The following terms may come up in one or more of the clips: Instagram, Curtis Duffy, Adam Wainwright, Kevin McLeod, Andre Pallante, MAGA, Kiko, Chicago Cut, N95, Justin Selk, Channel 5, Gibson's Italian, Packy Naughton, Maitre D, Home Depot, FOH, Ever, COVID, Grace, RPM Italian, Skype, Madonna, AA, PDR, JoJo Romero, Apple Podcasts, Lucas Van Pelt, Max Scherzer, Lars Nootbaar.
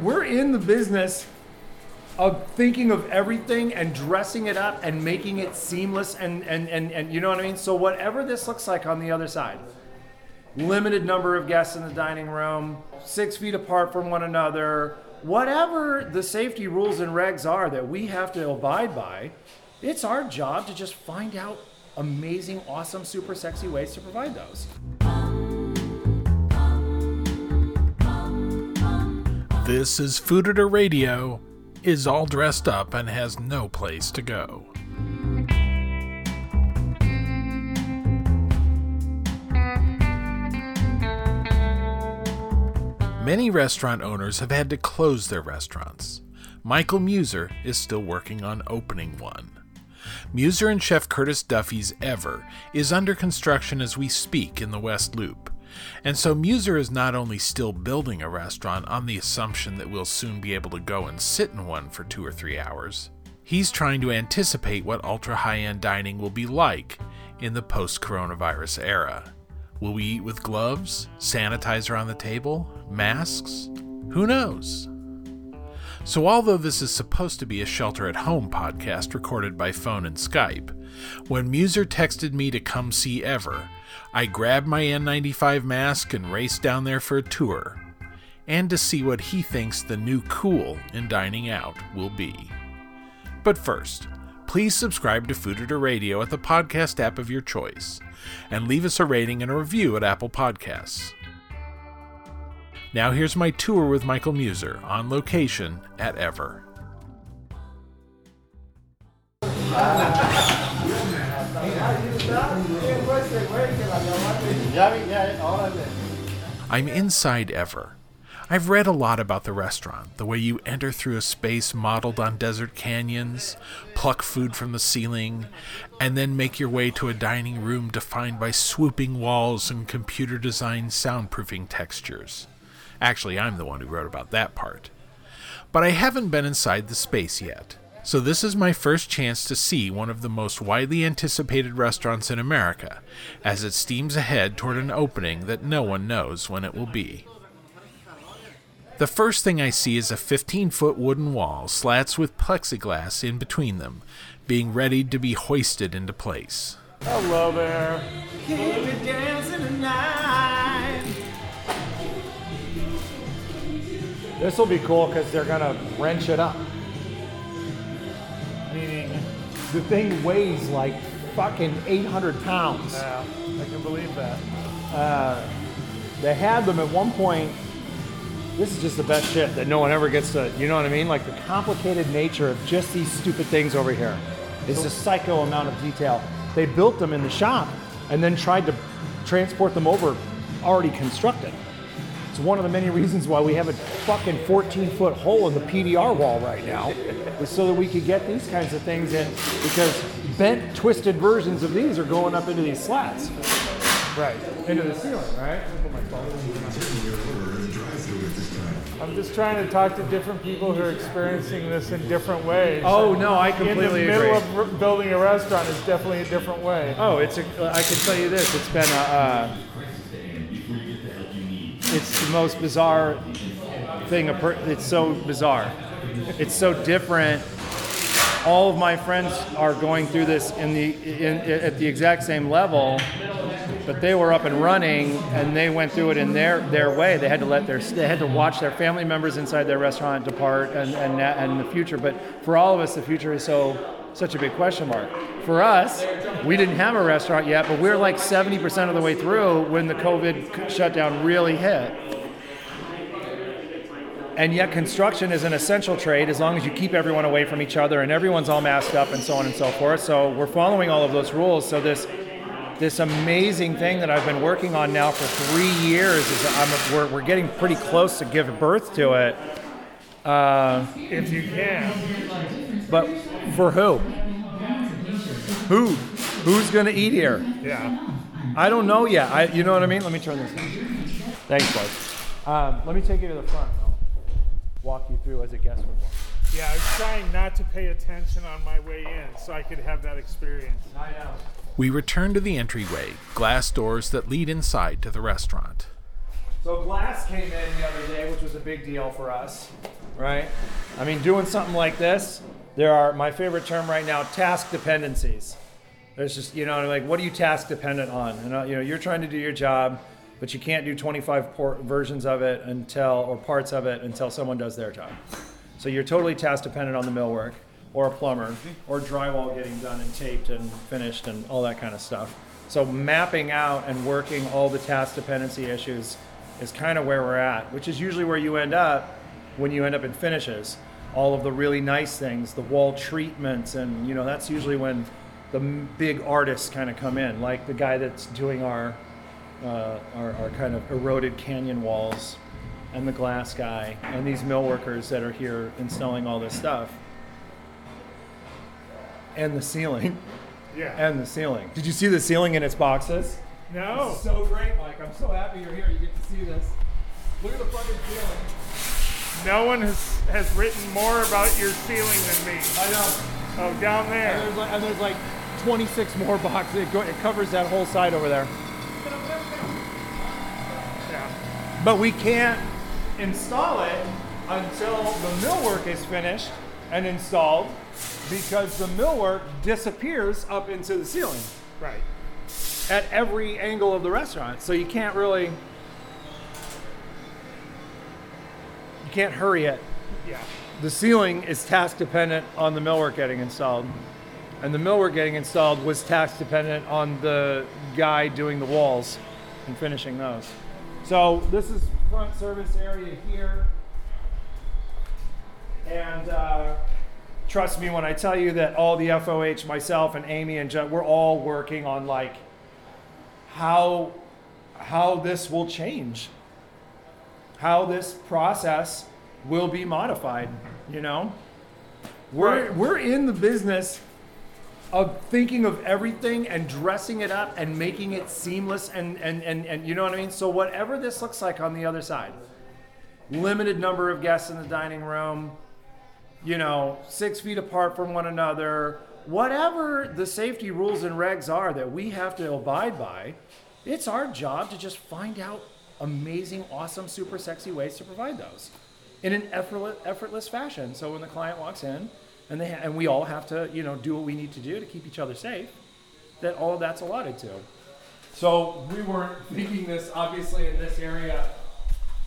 We're in the business of thinking of everything and dressing it up and making it seamless and you know what I mean? So whatever this looks like on the other side, limited number of guests in the dining room, 6 feet apart from one another, whatever the safety rules and regs are that we have to abide by, it's our job to just find out amazing, awesome, super sexy ways to provide those. This is Fooditor Radio, is all dressed up and has no place to go. Many restaurant owners have had to close their restaurants. Michael Muser is still working on opening one. Muser and Chef Curtis Duffy's Ever is under construction as we speak in the West Loop. And so Muser is not only still building a restaurant on the assumption that we'll soon be able to go and sit in one for 2 or 3 hours, he's trying to anticipate what ultra-high-end dining will be like in the post-coronavirus era. Will we eat with gloves, sanitizer on the table, masks? Who knows? So although this is supposed to be a shelter-at-home podcast recorded by phone and Skype, when Muser texted me to come see Ever, I grabbed my N95 mask and raced down there for a tour, and to see what he thinks the new cool in dining out will be. But first, please subscribe to Fooditor Radio at the podcast app of your choice, and leave us a rating and a review at Apple Podcasts. Now here's my tour with Michael Muser on location at Ever. I'm inside Ever. I've read a lot about the restaurant, the way you enter through a space modeled on desert canyons, pluck food from the ceiling, and then make your way to a dining room defined by swooping walls and computer-designed soundproofing textures. Actually, I'm the one who wrote about that part. But I haven't been inside the space yet. So this is my first chance to see one of the most widely anticipated restaurants in America, as it steams ahead toward an opening that no one knows when it will be. The first thing I see is a 15-foot wooden wall, slats with plexiglass in between them, being ready to be hoisted into place. Hello there. Keep it dancing tonight. This will be cool because they're going to wrench it up. Meaning, the thing weighs like fucking 800 pounds. Yeah, I can believe that. They had them at one point. This is just the best shit that no one ever gets to, you know what I mean? Like the complicated nature of just these stupid things over here. It's a psycho amount of detail. They built them in the shop and then tried to transport them over already constructed. It's one of the many reasons why we have a fucking 14-foot hole in the PDR wall right now, is so that we could get these kinds of things in, because bent, twisted versions of these are going up into these slats. Right, into the ceiling, right? I'm just trying to talk to different people who are experiencing this in different ways. Oh, no, I completely agree. In the middle of building a restaurant is definitely a different way. Oh, I can tell you this, it's been it's the most bizarre thing. It's so bizarre. It's so different. All of my friends are going through this at the exact same level, but they were up and running and they went through it in their way. They had to watch their family members inside their restaurant depart and the future. But for all of us, the future is such a big question mark. For us, we didn't have a restaurant yet, but we're like 70% of the way through when the COVID shutdown really hit. And yet construction is an essential trade as long as you keep everyone away from each other and everyone's all masked up and so on and so forth. So we're following all of those rules. So this amazing thing that I've been working on now for 3 years is we're getting pretty close to give birth to it. If you can. But for who? Who's gonna eat here? Yeah. I don't know yet. You know what I mean? Let me turn this down. Thanks, bud. Let me take you to the front. I'll walk you through as a guest would walk. Yeah, I was trying not to pay attention on my way in so I could have that experience. I know. We return to the entryway, glass doors that lead inside to the restaurant. So glass came in the other day, which was a big deal for us, right? I mean, doing something like this, there are, my favorite term right now, task dependencies. There's just, you know, like, what are you task dependent on? And, you know, you're trying to do your job, but you can't do 25 versions of it until, or parts of it until someone does their job. So you're totally task dependent on the millwork or a plumber or drywall getting done and taped and finished and all that kind of stuff. So mapping out and working all the task dependency issues is kind of where we're at, which is usually where you end up when you end up in finishes. All of the really nice things, the wall treatments, and you know, that's usually when the big artists kind of come in, like the guy that's doing our kind of eroded canyon walls, and the glass guy, and these mill workers that are here installing all this stuff, and the ceiling. Yeah. And the ceiling. Did you see the ceiling in its boxes? No. This is so great, Mike. I'm so happy you're here. You get to see this. Look at the fucking ceiling. No one has written more about your ceiling than me. I know. Oh, down there. And there's like 26 more boxes. It covers that whole side over there. Yeah. But we can't install it until the millwork is finished and installed, because the millwork disappears up into the ceiling. Right. At every angle of the restaurant. So you can't really, you can't hurry it. Yeah. The ceiling is task dependent on the millwork getting installed. And the millwork getting installed was task dependent on the guy doing the walls and finishing those. So this is front service area here. And, trust me when I tell you that all the FOH, myself and Amy and John, we're all working on like how this will change, how this process will be modified. You know, we're in the business of thinking of everything and dressing it up and making it seamless and you know what I mean. So whatever this looks like on the other side, limited number of guests in the dining room, you know, 6 feet apart from one another, whatever the safety rules and regs are that we have to abide by, it's our job to just find out amazing, awesome, super sexy ways to provide those in an effortless fashion. So when the client walks in and we all have to, you know, do what we need to do to keep each other safe, that all of that's allotted to. So we weren't thinking this obviously in this area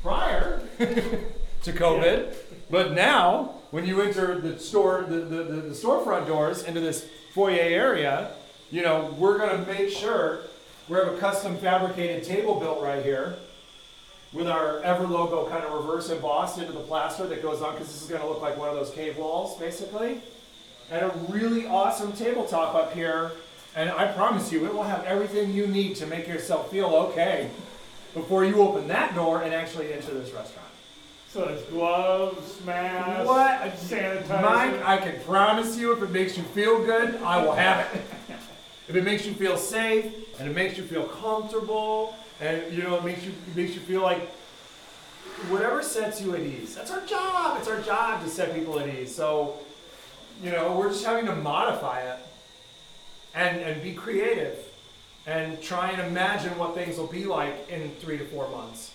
prior to COVID, yeah. But now, when you enter the store, the storefront doors into this foyer area, you know, we're gonna make sure we have a custom fabricated table built right here with our Ever logo kind of reverse embossed into the plaster that goes on, because this is gonna look like one of those cave walls, basically. And a really awesome tabletop up here. And I promise you, it will have everything you need to make yourself feel okay before you open that door and actually enter this restaurant. So it's gloves, masks, sanitizer. Mike, I can promise you, if it makes you feel good, I will have it. If it makes you feel safe, and it makes you feel comfortable, and you know, it makes you feel like whatever sets you at ease. That's our job. It's our job to set people at ease. So, you know, we're just having to modify it and be creative and try and imagine what things will be like in 3 to 4 months.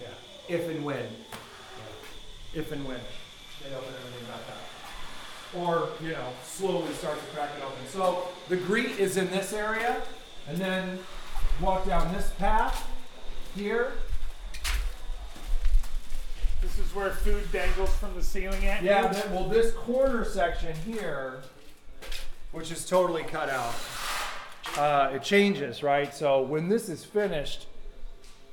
Yeah. If and when. If and when they open everything back up. Or, you know, slowly start to crack it open. So the greet is in this area, and then walk down this path here. This is where food dangles from the ceiling at. Yeah, well, this corner section here, which is totally cut out, it changes, right? So when this is finished,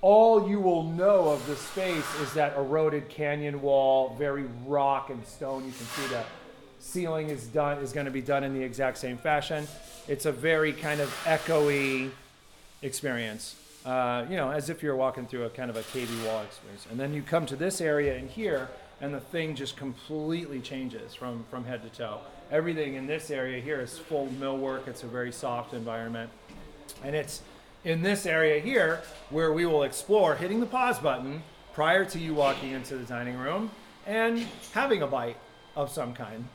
all you will know of the space is that eroded canyon wall, very rock and stone. You can see the ceiling is going to be done in the exact same fashion. It's a very kind of echoey experience, you know, as if you're walking through a kind of a cavey wall experience. And then you come to this area in here, and the thing just completely changes from head to toe. Everything in this area here is full millwork. It's a very soft environment, and it's in this area here where we will explore hitting the pause button prior to you walking into the dining room and having a bite of some kind.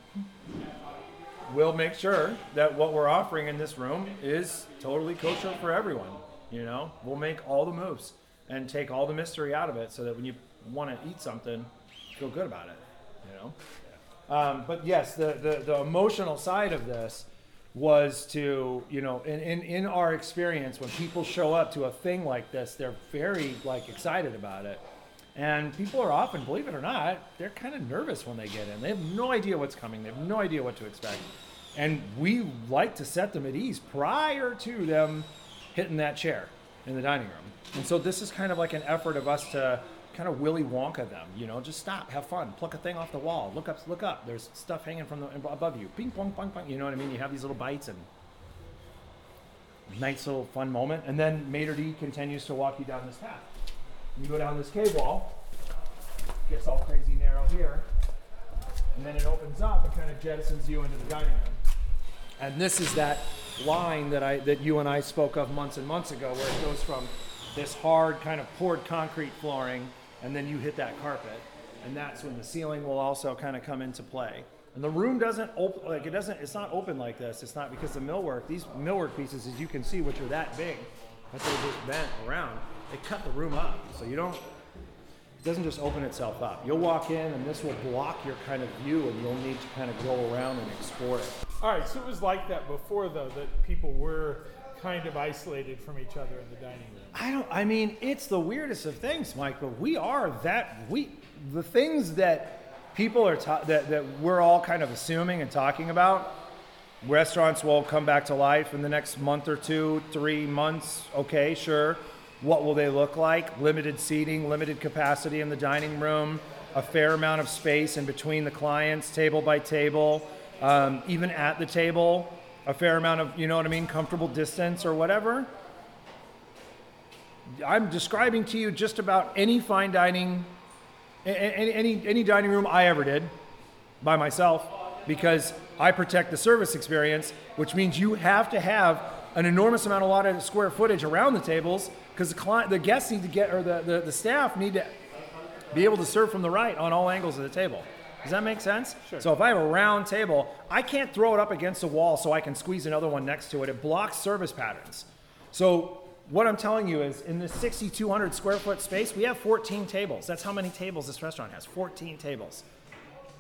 We'll make sure that what we're offering in this room is totally kosher for everyone. You know, we'll make all the moves. and take all the mystery out of it so that when you want to eat something, you feel good about it, you know? Yeah. But yes, the emotional side of this was to, you know, in our experience, when people show up to a thing like this, they're very like excited about it. And people are often, believe it or not, they're kind of nervous when they get in. They have no idea what's coming. They have no idea what to expect. And we like to set them at ease prior to them hitting that chair in the dining room. And so this is kind of like an effort of us to kind of Willy Wonka them, you know, just stop, have fun, pluck a thing off the wall, look up, there's stuff hanging from above you, ping, pong, pong, pong, you know what I mean? You have these little bites and nice little fun moment. And then Maitre D continues to walk you down this path. You go down this cave wall, gets all crazy narrow here, and then it opens up and kind of jettisons you into the dining room. And this is that line that you and I spoke of months and months ago, where it goes from this hard kind of poured concrete flooring, and then you hit that carpet, and that's when the ceiling will also kind of come into play. And the room doesn't open like it's not open like this. It's not because the millwork, these millwork pieces, as you can see, which are that big, as they just bent around, they cut the room up. So it doesn't just open itself up. You'll walk in and this will block your kind of view, and you'll need to kind of go around and explore it. All right, so it was like that before though, that people were kind of isolated from each other in the dining room. It's the weirdest of things, Mike, but the things that people are that we're all kind of assuming and talking about, restaurants will come back to life in the next month or two, 3 months. Okay, sure. What will they look like? Limited seating, limited capacity in the dining room, a fair amount of space in between the clients, table by table, even at the table, a fair amount of, you know what I mean, comfortable distance or whatever. I'm describing to you just about any fine dining, any dining room I ever did by myself, because I protect the service experience, which means you have to have an enormous amount, of square footage around the tables, because the guests need to get, or the staff need to be able to serve from the right on all angles of the table. Does that make sense? Sure. So if I have a round table, I can't throw it up against the wall so I can squeeze another one next to it. It blocks service patterns. So what I'm telling you is, in this 6,200 square foot space, we have 14 tables. That's how many tables this restaurant has, 14 tables.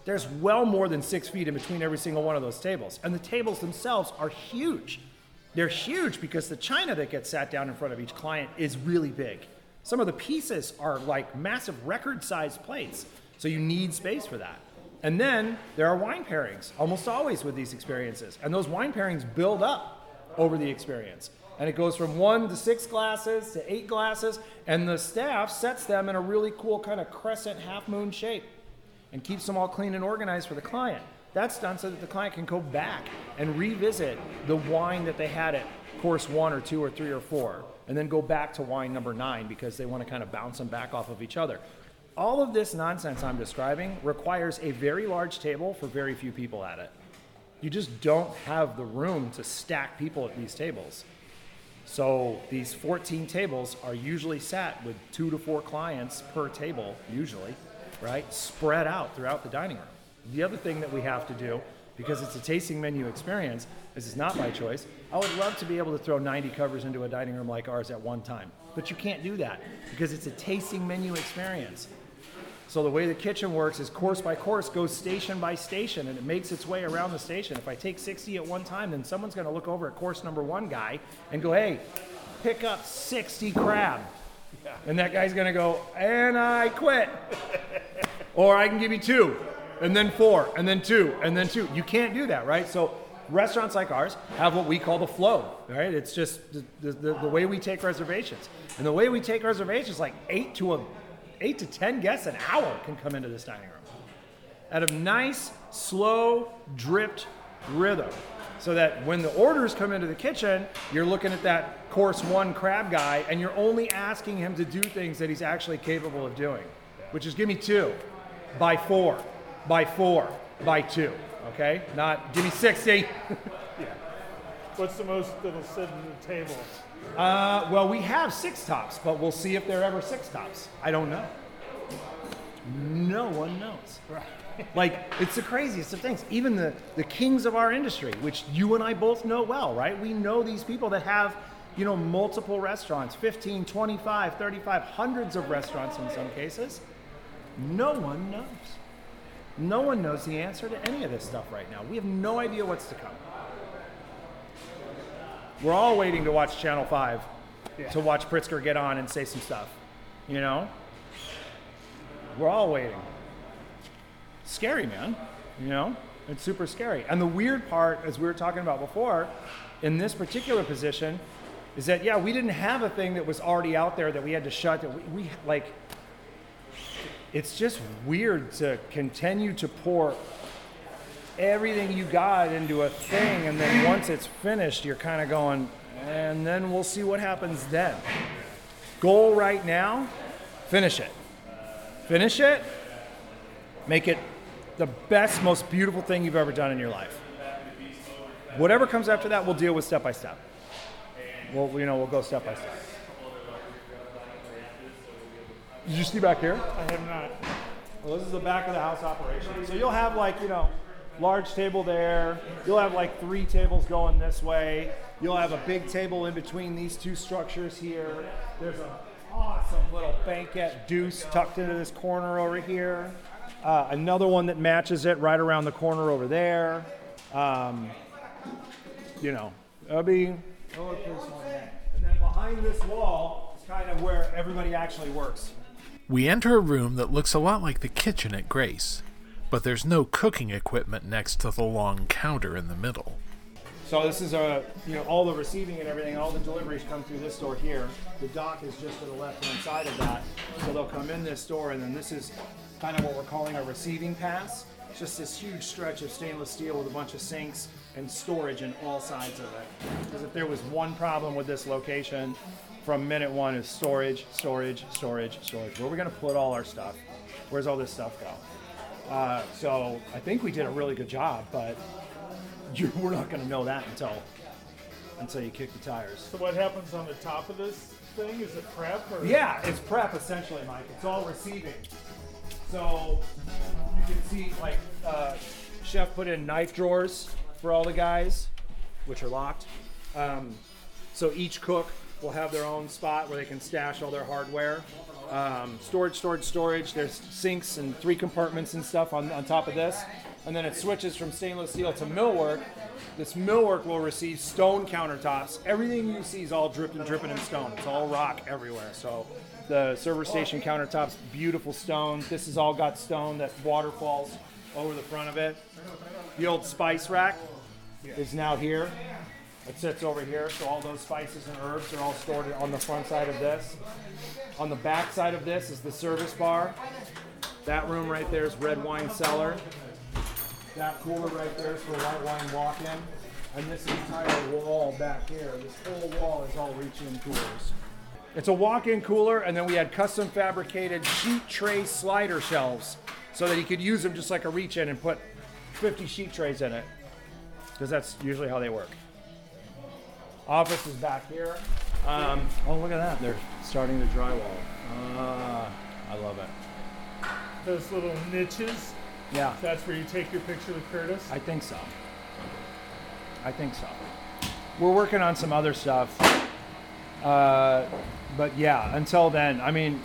There's well more than 6 feet in between every single one of those tables. And the tables themselves are huge. They're huge because the china that gets sat down in front of each client is really big. Some of the pieces are like massive record-sized plates. So you need space for that. And then there are wine pairings almost always with these experiences. And those wine pairings build up over the experience. And it goes from 1 to 6 glasses to 8 glasses. And the staff sets them in a really cool kind of crescent half moon shape and keeps them all clean and organized for the client. That's done so that the client can go back and revisit the wine that they had at course 1 or 2 or 3 or 4, and then go back to wine number 9 because they want to kind of bounce them back off of each other. All of this nonsense I'm describing requires a very large table for very few people at it. You just don't have the room to stack people at these tables. So these 14 tables are usually sat with 2 to 4 clients per table, usually, right? Spread out throughout the dining room. The other thing that we have to do, because it's a tasting menu experience, this is not my choice. I would love to be able to throw 90 covers into a dining room like ours at one time, but you can't do that because it's a tasting menu experience. So the way the kitchen works is course by course goes station by station, and it makes its way around the station. If I take 60 at one time, then someone's gonna look over at course number 1 guy and go, hey, pick up 60 crab. And that guy's gonna go, and I quit. Or I can give you 2. And then 4, and then 2, and then 2. You can't do that, right? So restaurants like ours have what we call the flow, right? It's just the way we take reservations. And the way we take reservations, like 8 to 10 guests an hour can come into this dining room at a nice, slow, dripped rhythm. So that when the orders come into the kitchen, you're looking at that course 1 crab guy, and you're only asking him to do things that he's actually capable of doing, which is give me 2 by 4. By 4, by 2, okay? Not, give me 60. Yeah. What's the most that'll sit at the table? Well, we have 6 tops, but we'll see if there are ever 6 tops. I don't know. No one knows. Right. Like, it's the craziest of things. Even the kings of our industry, which you and I both know well, right? We know these people that have you know, multiple restaurants, 15, 25, 35, hundreds of restaurants in some cases. No one knows. No one knows the answer to any of this stuff right now. We have no idea what's to come. We're all waiting to watch Channel 5 to watch Pritzker get on and say some stuff, you know? We're all waiting. Scary, man, you know? It's super scary. And the weird part, as we were talking about before, in this particular position, is that, yeah, we didn't have a thing that was already out there that we had to shut, that we like, it's just weird to continue to pour everything you got into a thing, and then once it's finished, you're kind of going, and then we'll see what happens then. Goal right now, finish it. Finish it, make it the best, most beautiful thing you've ever done in your life. Whatever comes after that, we'll deal with step by step. We'll, you know, we'll go step by step. Did you see back here? I have not. Well, this is the back of the house operation. So you'll have like, you know, large table there. You'll have like three tables going this way. You'll have a big table in between these two structures here. There's an awesome little banquette deuce tucked into this corner over here. Another one that matches it right around the corner over there. You know, that'll be... And then behind this wall is kind of where everybody actually works. We enter a room that looks a lot like the kitchen at Grace, but there's no cooking equipment next to the long counter in the middle. So this is a, you know, all the receiving and everything, all the deliveries come through this door here. The dock is just to the left-hand side of that, so they'll come in this door, and then this is kind of what we're calling a receiving pass. It's just this huge stretch of stainless steel with a bunch of sinks and storage in all sides of it. Because if there was one problem with this location from minute one is storage. Where are we gonna put all our stuff? Where's all this stuff go? So I think we did a really good job, but we're not gonna know that until you kick the tires. So what happens on the top of this thing? Is it prep? Or? Yeah, it's prep essentially, Mike. It's all receiving. So you can see like Chef put in knife drawers for all the guys, which are locked. So each cook will have their own spot where they can stash all their hardware. Storage. There's sinks and three compartments and stuff on top of this. And then it switches from stainless steel to millwork. This millwork will receive stone countertops. Everything you see is all dripping in stone. It's all rock everywhere. So the server station countertops, beautiful stone. This has all got stone. That's waterfalls over the front of it. The old spice rack is now here. It sits over here, so all those spices and herbs are all stored on the front side of this. On the back side of this is the service bar. That room right there is red wine cellar. That cooler right there is for white wine walk-in. And this entire wall back here, this whole wall is all reach-in coolers. It's a walk-in cooler, and then we had custom fabricated sheet tray slider shelves so that you could use them just like a reach-in and put 50 sheet trays in it, because that's usually how they work. Office is back here. Oh, look at that. They're starting the drywall. I love it. Those little niches? Yeah. That's where you take your picture with Curtis? I think so. We're working on some other stuff. But yeah, until then, I mean,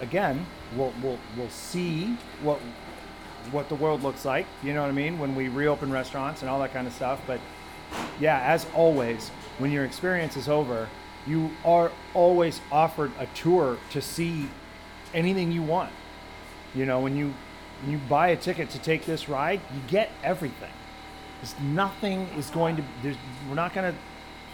again, we'll see what the world looks like, you know what I mean, when we reopen restaurants and all that kind of stuff. But yeah, as always, when your experience is over, you are always offered a tour to see anything you want. You know, when you buy a ticket to take this ride, you get everything. We're not going to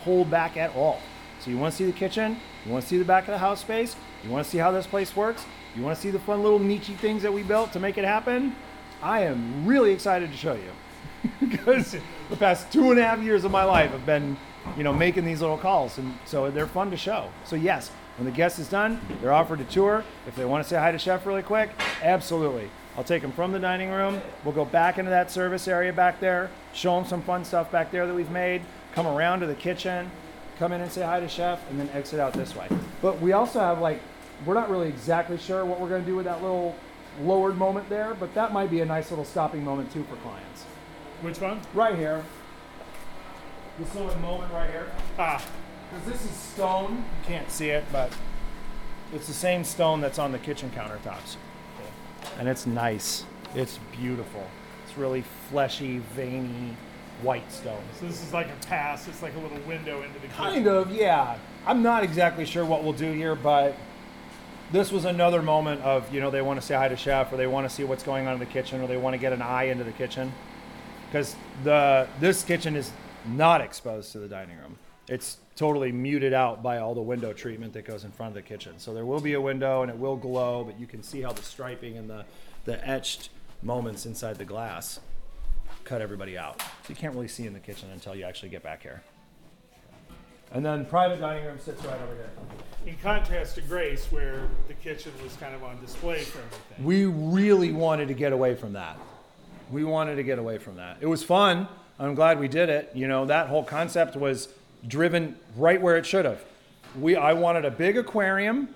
hold back at all. So you want to see the kitchen, you want to see the back of the house space, you want to see how this place works, you want to see the fun little niche-y things that we built to make it happen. I am really excited to show you, because the past 2.5 years of my life have been, you know, making these little calls, and so they're fun to show. So yes, when the guest is done, they're offered a tour. If they want to say hi to Chef really quick, absolutely. I'll take them from the dining room. We'll go back into that service area back there, show them some fun stuff back there that we've made, come around to the kitchen, come in and say hi to Chef, and then exit out this way. But we also have we're not really exactly sure what we're going to do with that little lowered moment there, but that might be a nice little stopping moment too for clients. Which one? Right here. This little moment right here. Ah. Because this is stone. You can't see it, but it's the same stone that's on the kitchen countertops. And it's nice. It's beautiful. It's really fleshy, veiny, white stone. So this is like a pass. It's like a little window into the kitchen. Kind of, yeah. I'm not exactly sure what we'll do here, but this was another moment of, you know, they want to say hi to chef, or they want to see what's going on in the kitchen, or they want to get an eye into the kitchen. Because this kitchen is not exposed to the dining room. It's totally muted out by all the window treatment that goes in front of the kitchen. So there will be a window and it will glow, but you can see how the striping and the etched moments inside the glass cut everybody out. So you can't really see in the kitchen until you actually get back here. And then private dining room sits right over here. In contrast to Grace, where the kitchen was kind of on display for everything. We really wanted to get away from that. It was fun. I'm glad we did it. You know, that whole concept was driven right where it should have. I wanted a big aquarium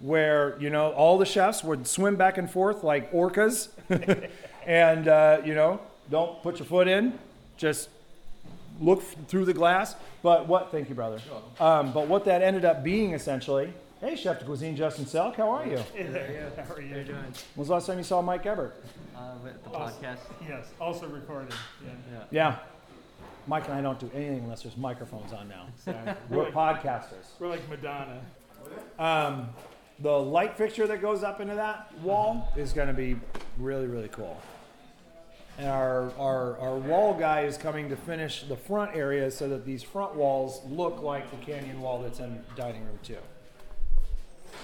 where, you know, all the chefs would swim back and forth like orcas. And, you know, don't put your foot in. Just look through the glass. But what, thank you, brother. But what that ended up being essentially, hey, Chef de Cuisine Justin Selk, how are you? Hey there, how are you doing? When was the last time you saw Mike Ever? At the podcast. Yes, also recorded. Yeah. Mike and I don't do anything unless there's microphones on now. Exactly. We're podcasters. We're like Madonna. The light fixture that goes up into that wall is going to be really, really cool. And our wall guy is coming to finish the front area so that these front walls look like the canyon wall that's in dining room two.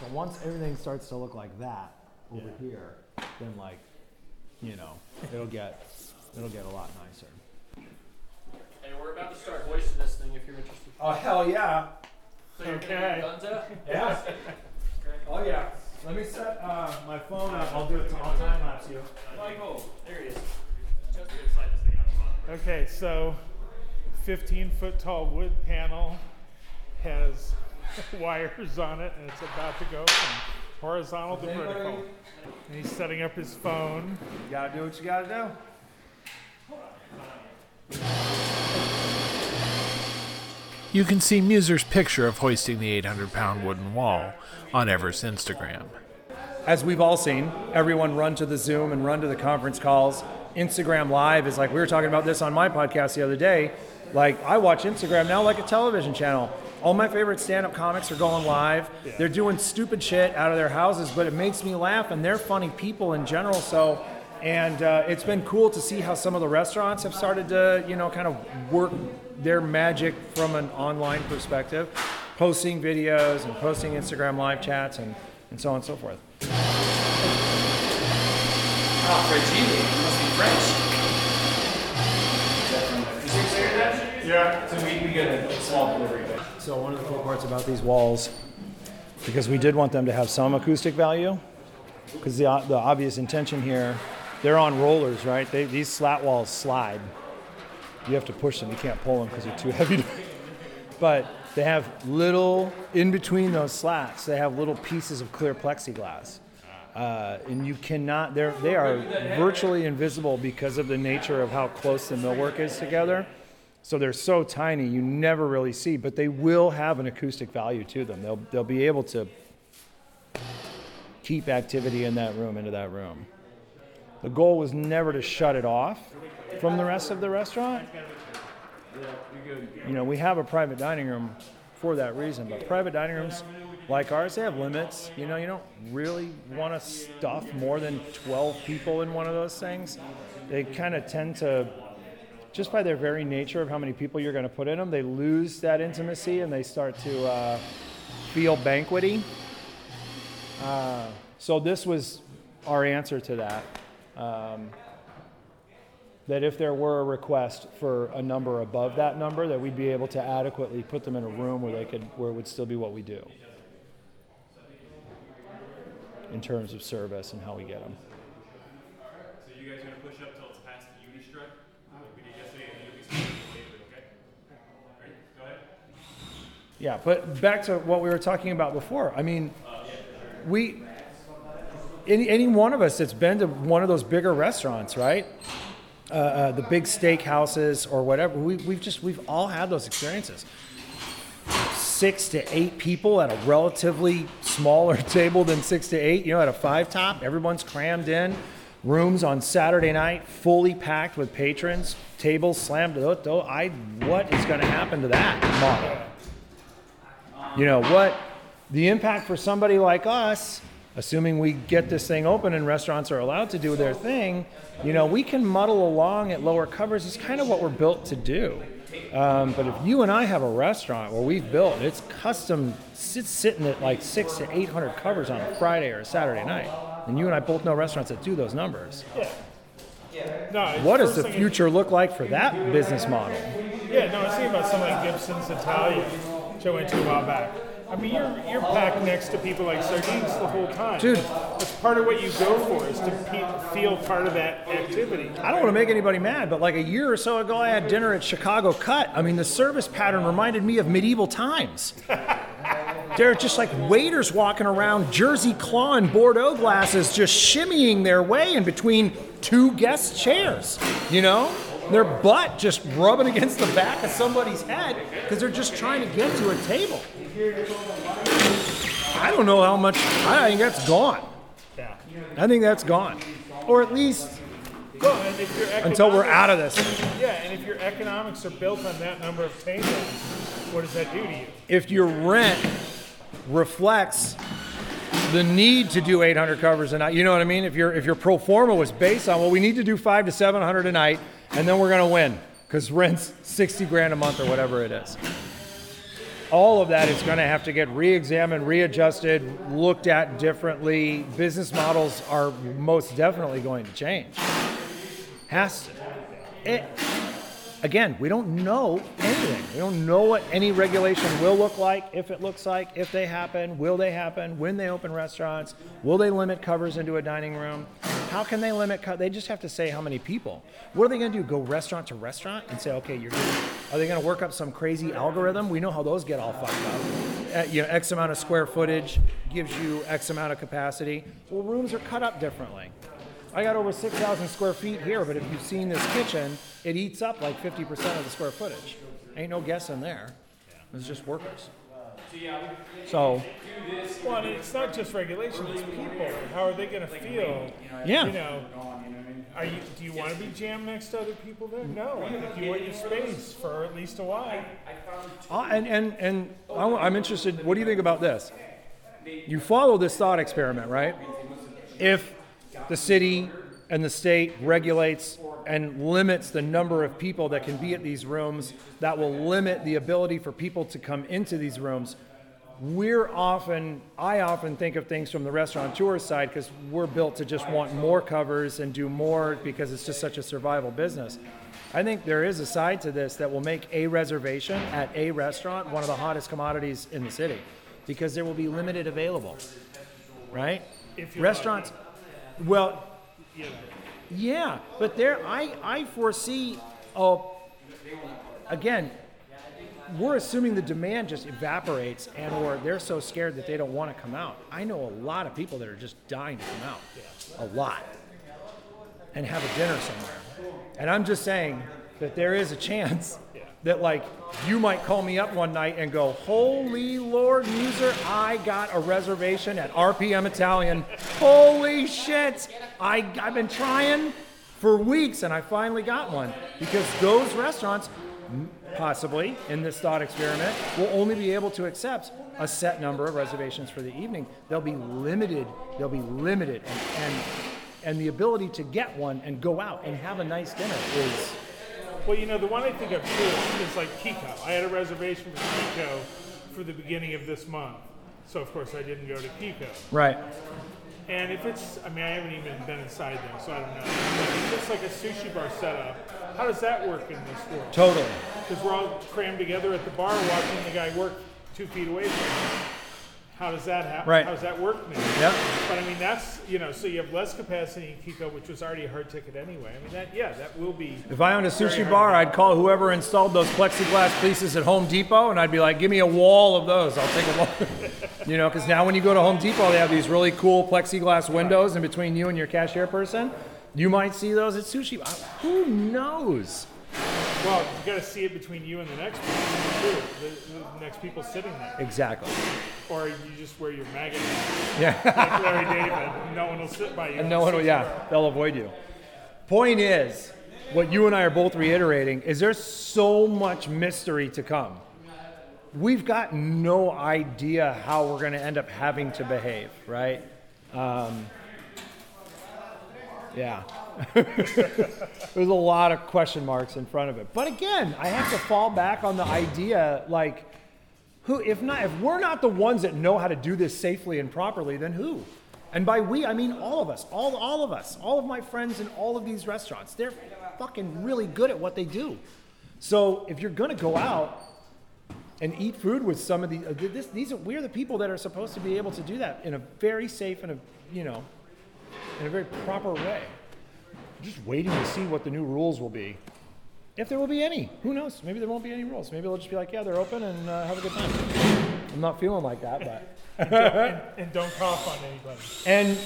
So once everything starts to look like that over here, then, like, you know, it'll get a lot nicer. Hey, we're about to start voicing this thing if you're interested. Oh, hell yeah. So you're okay. Guns out? Yeah. Oh, yeah. Let me set my phone up. I'll do it on time-lapse you. Michael, there he is. Okay, so 15-foot-tall wood panel has wires on it, and it's about to go from horizontal to vertical. And he's setting up his phone. You gotta do what you gotta do. You can see Muser's picture of hoisting the 800-pound wooden wall on Ever's Instagram. As we've all seen, everyone run to the Zoom and run to the conference calls. Instagram Live is like, we were talking about this on my podcast the other day. Like, I watch Instagram now like a television channel. All my favorite stand-up comics are going live. They're doing stupid shit out of their houses, but it makes me laugh, and they're funny people in general, so... And it's been cool to see how some of the restaurants have started to, you know, kind of work their magic from an online perspective, posting videos and posting Instagram live chats and so on and so forth. Oh, French. Yeah. So we get a small delivery. So one of the cool parts about these walls, because we did want them to have some acoustic value, because the obvious intention here. They're on rollers, right? These slat walls slide. You have to push them. You can't pull them because they're too heavy. But they have little, in between those slats, they have little pieces of clear plexiglass. And you cannot, they are virtually invisible because of the nature of how close the millwork is together. So they're so tiny, you never really see, but they will have an acoustic value to them. They'll be able to keep activity in that room, into that room. The goal was never to shut it off from the rest of the restaurant. You know, we have a private dining room for that reason, but private dining rooms like ours, they have limits. You know, you don't really want to stuff more than 12 people in one of those things. They kind of tend to, just by their very nature of how many people you're going to put in them, they lose that intimacy and they start to feel banquety. So this was our answer to that. That if there were a request for a number above that number, that we'd be able to adequately put them in a room where they could, where it would still be what we do in terms of service and how we get them. So you guys are gonna push up till it's past the unity strike, like we did yesterday, and you'll be starting to later, okay? All right, go ahead. Yeah, but back to what we were talking about before. I mean, Any one of us that's been to one of those bigger restaurants, right? The big steak houses or whatever, we've all had those experiences. 6 to 8 people at a relatively smaller table than 6 to 8, you know, at a 5 top. Everyone's crammed in. Rooms on Saturday night fully packed with patrons, tables slammed. What is going to happen to that model? You know what? The impact for somebody like us, assuming we get this thing open and restaurants are allowed to do their thing, you know, we can muddle along at lower covers. It's kind of what we're built to do. But if you and I have a restaurant where we've built, it's custom, it's sitting at like 600 to 800 covers on a Friday or a Saturday night, and you and I both know restaurants that do those numbers. Yeah. No, what does the future look like for that business model? Yeah, no, I was thinking about something like Gibson's Italian, which I went to a while back. I mean, you're packed next to people like sardines the whole time. Dude. That's part of what you go for, is to feel part of that activity. I don't want to make anybody mad, but like a year or so ago, I had dinner at Chicago Cut. I mean, the service pattern reminded me of medieval times. There are just like waiters walking around, Jersey Claw and Bordeaux glasses, just shimmying their way in between two guest chairs, you know? Their butt just rubbing against the back of somebody's head because they're just trying to get to a table. I don't know how much, I think that's gone. Yeah. I think that's gone. Or at least until we're out of this. Yeah, and if your economics are built on that number of tables, what does that do to you? If your rent reflects the need to do 800 covers a night, you know what I mean? If your pro forma was based on, well, we need to do 500 to 700 a night, and then we're gonna win, because rent's 60 grand a month or whatever it is. All of that is gonna have to get re-examined, readjusted, looked at differently. Business models are most definitely going to change. Has to. Again, we don't know anything. We don't know what any regulation will look like, if it looks like, if they happen, will they happen, when they open restaurants, will they limit covers into a dining room? How can they limit? They just have to say how many people. What are they going to do? Go restaurant to restaurant and say, okay, are they going to work up some crazy algorithm? We know how those get all fucked up. You know, X amount of square footage gives you X amount of capacity. Well, rooms are cut up differently. I got over 6,000 square feet here, but if you've seen this kitchen, it eats up like 50% of the square footage. Ain't no guessing there. It's just workers. So, well, and it's not just regulation, it's people. How are they going to feel? Yeah. You know, do you want to be jammed next to other people there? No. I think you want your space for at least a while. I'm interested, what do you think about this? You follow this thought experiment, right? If the city and the state regulates and limits the number of people that can be at these rooms, that will limit the ability for people to come into these rooms. I often think of things from the restaurateur side, because we're built to just want more covers and do more because it's just such a survival business. I think there is a side to this that will make a reservation at a restaurant one of the hottest commodities in the city, because there will be limited available, right? If restaurants, well, yeah, but there I foresee, again, we're assuming the demand just evaporates, and or they're so scared that they don't want to come out. I know a lot of people that are just dying to come out, a lot, and have a dinner somewhere. And I'm just saying that there is a chance that, like, you might call me up one night and go, holy Lord, Muser, I got a reservation at RPM Italian. Holy shit, I've been trying for weeks and I finally got one. Because those restaurants, possibly, in this thought experiment, will only be able to accept a set number of reservations for the evening. They'll be limited. And the ability to get one and go out and have a nice dinner is... Well, you know, the one I think of too is like Kiko. I had a reservation for Kiko for the beginning of this month. So, of course, I didn't go to Kiko. Right. And if it's, I mean, I haven't even been inside there, so I don't know. If it's like a sushi bar setup, how does that work in this world? Totally. Because we're all crammed together at the bar watching the guy work 2 feet away from him. How does that happen? Right. How does that work now? Yep. But I mean, that's, you know, so you have less capacity in Kiko, which was already a hard ticket anyway. I mean, that will be. If I owned a sushi bar, I'd call whoever installed those plexiglass pieces at Home Depot, and I'd be like, give me a wall of those. I'll take a wall. You know, because now when you go to Home Depot, they have these really cool plexiglass windows in between you and your cashier person. You might see those at sushi. Who knows? Well, you got to see it between you and the next person, too. The next people sitting there. Exactly. Or you just wear your MAGA hat. Yeah. Like Larry David. No one will sit by you. And no one will, yeah. They'll avoid you. Point is, what you and I are both reiterating is there's so much mystery to come. We've got no idea how we're going to end up having to behave, right? Yeah. There's a lot of question marks in front of it, but again, I have to fall back on the idea, like, who, if we're not the ones that know how to do this safely and properly, then who? And by we, I mean all of us, all of us, all of my friends in all of these restaurants. They're fucking really good at what they do. So if you're gonna go out and eat food with some of these, we're the people that are supposed to be able to do that in a very safe and in a very proper way. Just waiting to see what the new rules will be. If there will be any, who knows? Maybe there won't be any rules. Maybe they'll just be like, yeah, they're open and have a good time. I'm not feeling like that, but. And don't cough on anybody.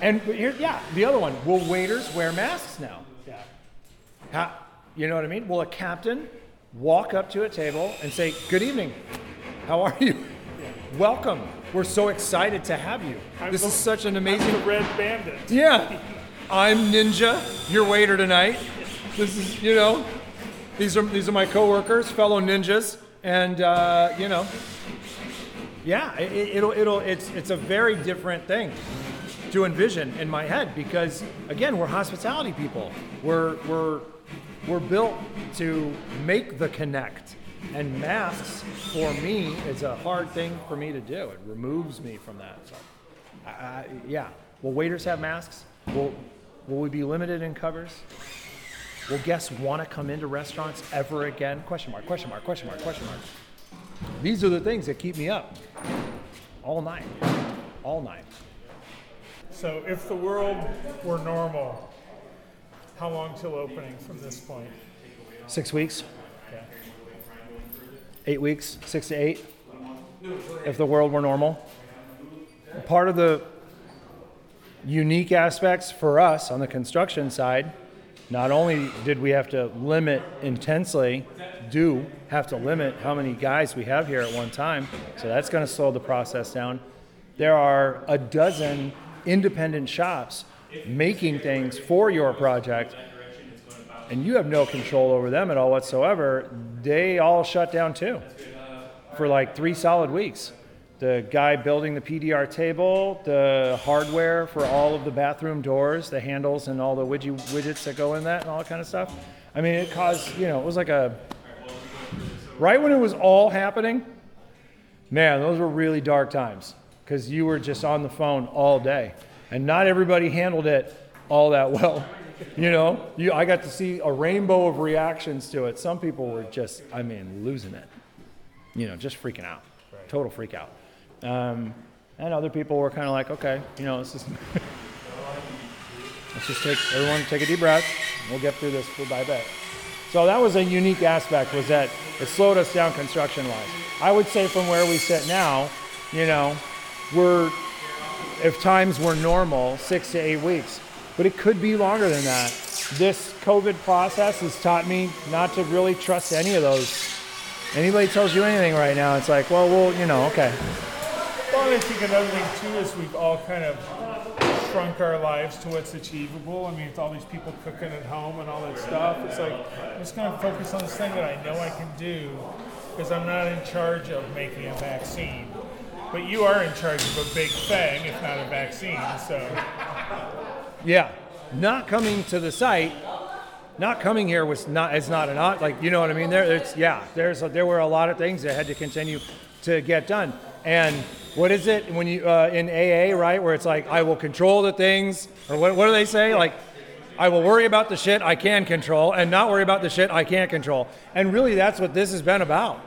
And here, yeah, the other one. Will waiters wear masks now? Yeah. You know what I mean? Will a captain walk up to a table and say, good evening, how are you? Yeah. Welcome, we're so excited to have you. This is such an amazing. I'm the Red Bandit. Yeah. I'm Ninja, your waiter tonight. This is, these are my coworkers, fellow ninjas, and yeah, it's a very different thing to envision in my head because again, we're hospitality people. We're built to make the connect, and masks for me is a hard thing for me to do. It removes me from that. So, yeah. Will waiters have masks? Will we be limited in covers? Will guests want to come into restaurants ever again? Question mark, question mark, question mark, question mark. These are the things that keep me up all night, all night. So if the world were normal, how long till opening from this point? 6 weeks. Okay. 8 weeks, 6 to 8, if the world were normal. Part of the unique aspects for us on the construction side, not only did we have to limit intensely, do have to limit how many guys we have here at one time, so that's going to slow the process down. There are a dozen independent shops making things for your project, and you have no control over them at all whatsoever. They all shut down too for like 3 solid weeks. The guy building the PDR table, the hardware for all of the bathroom doors, the handles and all the widgets that go in that and all that kind of stuff. I mean, it caused, it was like a, right when it was all happening, man, those were really dark times because you were just on the phone all day and not everybody handled it all that well. I got to see a rainbow of reactions to it. Some people were just, losing it, just freaking out, total freak out. And other people were kind of like, okay, let's just take a deep breath. We'll get through this bit by bit. So that was a unique aspect, was that it slowed us down construction-wise. I would say from where we sit now, if times were normal, 6 to 8 weeks, but it could be longer than that. This COVID process has taught me not to really trust any of those. Anybody tells you anything right now, it's like, okay. Well, I think another thing, too, is we've all kind of shrunk our lives to what's achievable. It's all these people cooking at home and all that stuff. It's like, I'm just going to focus on this thing that I know I can do because I'm not in charge of making a vaccine. But you are in charge of a big thing, if not a vaccine, so. Yeah, not coming to the site. Not coming here is not like, there were a lot of things that had to continue to get done. And what is it when you, in AA, right? Where it's like, I will control the things, or what do they say? Like, I will worry about the shit I can control and not worry about the shit I can't control. And really that's what this has been about.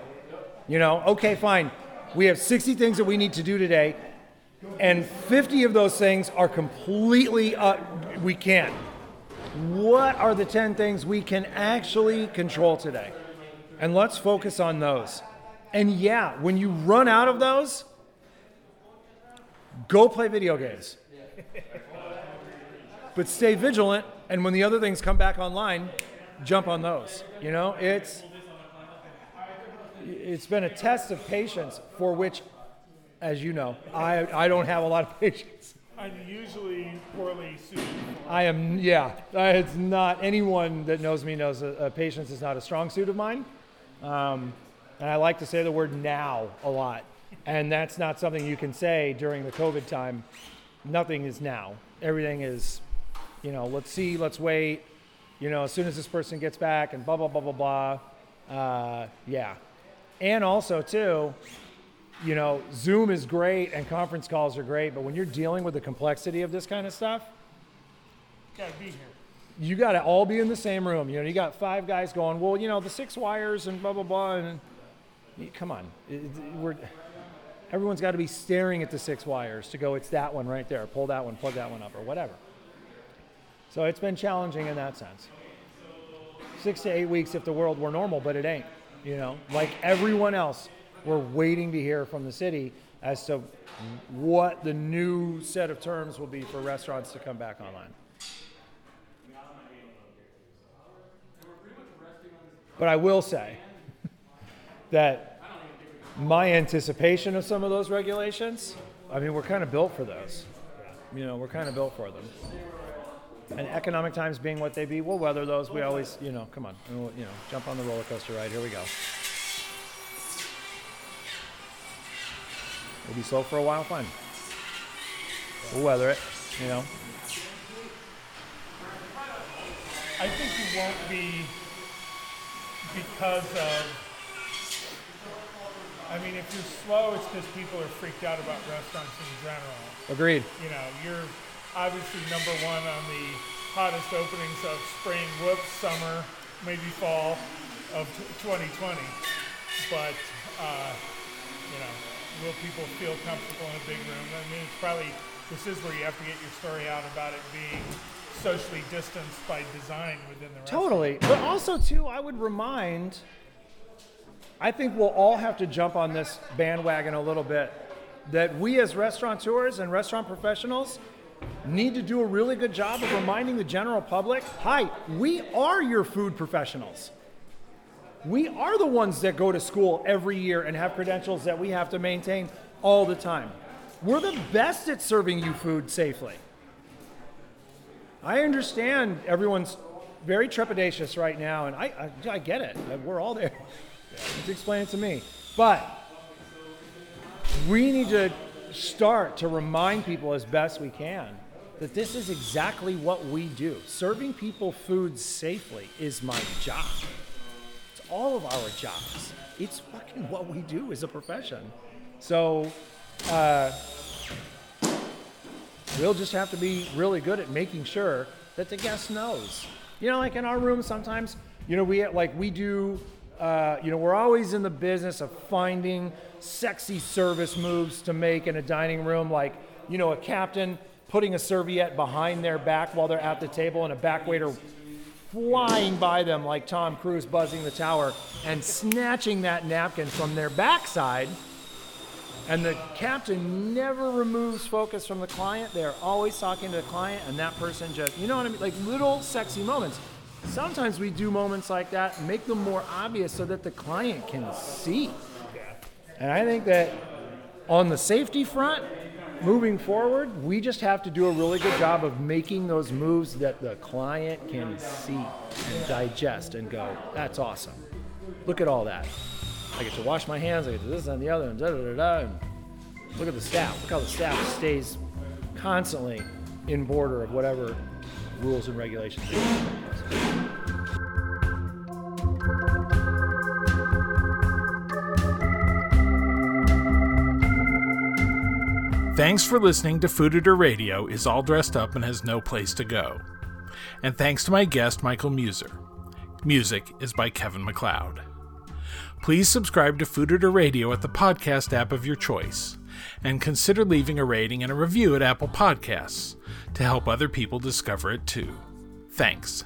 Okay, fine. We have 60 things that we need to do today. And 50 of those things are completely, we can't. What are the 10 things we can actually control today? And let's focus on those. And yeah, when you run out of those, go play video games. But stay vigilant, and when the other things come back online, jump on those. You know, it's been a test of patience for which, as you know, I don't have a lot of patience. Unusually poorly suited. I am, yeah. It's not, anyone that knows me knows patience is not a strong suit of mine. And I like to say the word now a lot. And that's not something you can say during the COVID time. Nothing is now. Everything is, you know, let's see, let's wait. You know, as soon as this person gets back and blah, blah, blah, blah, blah. Yeah. And also, too, you know, Zoom is great and conference calls are great, but when you're dealing with the complexity of this kind of stuff, you gotta be here. You gotta all be in the same room. You know, you got five guys going, well, you know, the six wires and blah, blah, blah. And come on, everyone's got to be staring at the six wires to go, it's that one right there. Pull that one, plug that one up, or whatever. So it's been challenging in that sense. 6 to 8 weeks if the world were normal, but it ain't. You know, like everyone else, we're waiting to hear from the city as to what the new set of terms will be for restaurants to come back online. But I will say that my anticipation of some of those regulations, I mean, we're kind of built for those. You know, we're kind of built for them. And economic times being what they be, we'll weather those. We always, you know, come on, we'll, you know, jump on the roller coaster ride. Here we go. We'll be slow for a while, fine. We'll weather it, you know. I think it won't be because of, I mean, if you're slow, it's because people are freaked out about restaurants in general. Agreed. You know, you're obviously number one on the hottest openings of spring, whoops, summer, maybe fall of 2020. But, you know, will people feel comfortable in a big room? I mean, it's probably, this is where you have to get your story out about it being socially distanced by design within the restaurant. Totally. But also, too, I would remind, I think we'll all have to jump on this bandwagon a little bit, that we as restaurateurs and restaurant professionals need to do a really good job of reminding the general public, hi, we are your food professionals. We are the ones that go to school every year and have credentials that we have to maintain all the time. We're the best at serving you food safely. I understand everyone's very trepidatious right now, and I get it. We're all there. Just explain it to me. But we need to start to remind people as best we can that this is exactly what we do. Serving people food safely is my job. All of our jobs. It's fucking what we do as a profession. So we'll just have to be really good at making sure that the guest knows. You know, like in our room sometimes, you know, we're always in the business of finding sexy service moves to make in a dining room, like, you know, a captain putting a serviette behind their back while they're at the table and a back waiter flying by them like Tom Cruise buzzing the tower and snatching that napkin from their backside. And the captain never removes focus from the client. They're always talking to the client, and that person just, you know what I mean? Like little sexy moments. Sometimes we do moments like that, make them more obvious so that the client can see. And I think that on the safety front, moving forward, we just have to do a really good job of making those moves that the client can see and digest and go, that's awesome. Look at all that. I get to wash my hands, I get to this and the other, and da-da-da-da. And look at the staff. Look how the staff stays constantly in border of whatever rules and regulations they have. Thanks for listening to Fooditor Radio is all dressed up and has no place to go. And thanks to my guest, Michael Muser. Music is by Kevin McLeod. Please subscribe to Fooditor Radio at the podcast app of your choice, and consider leaving a rating and a review at Apple Podcasts to help other people discover it too. Thanks.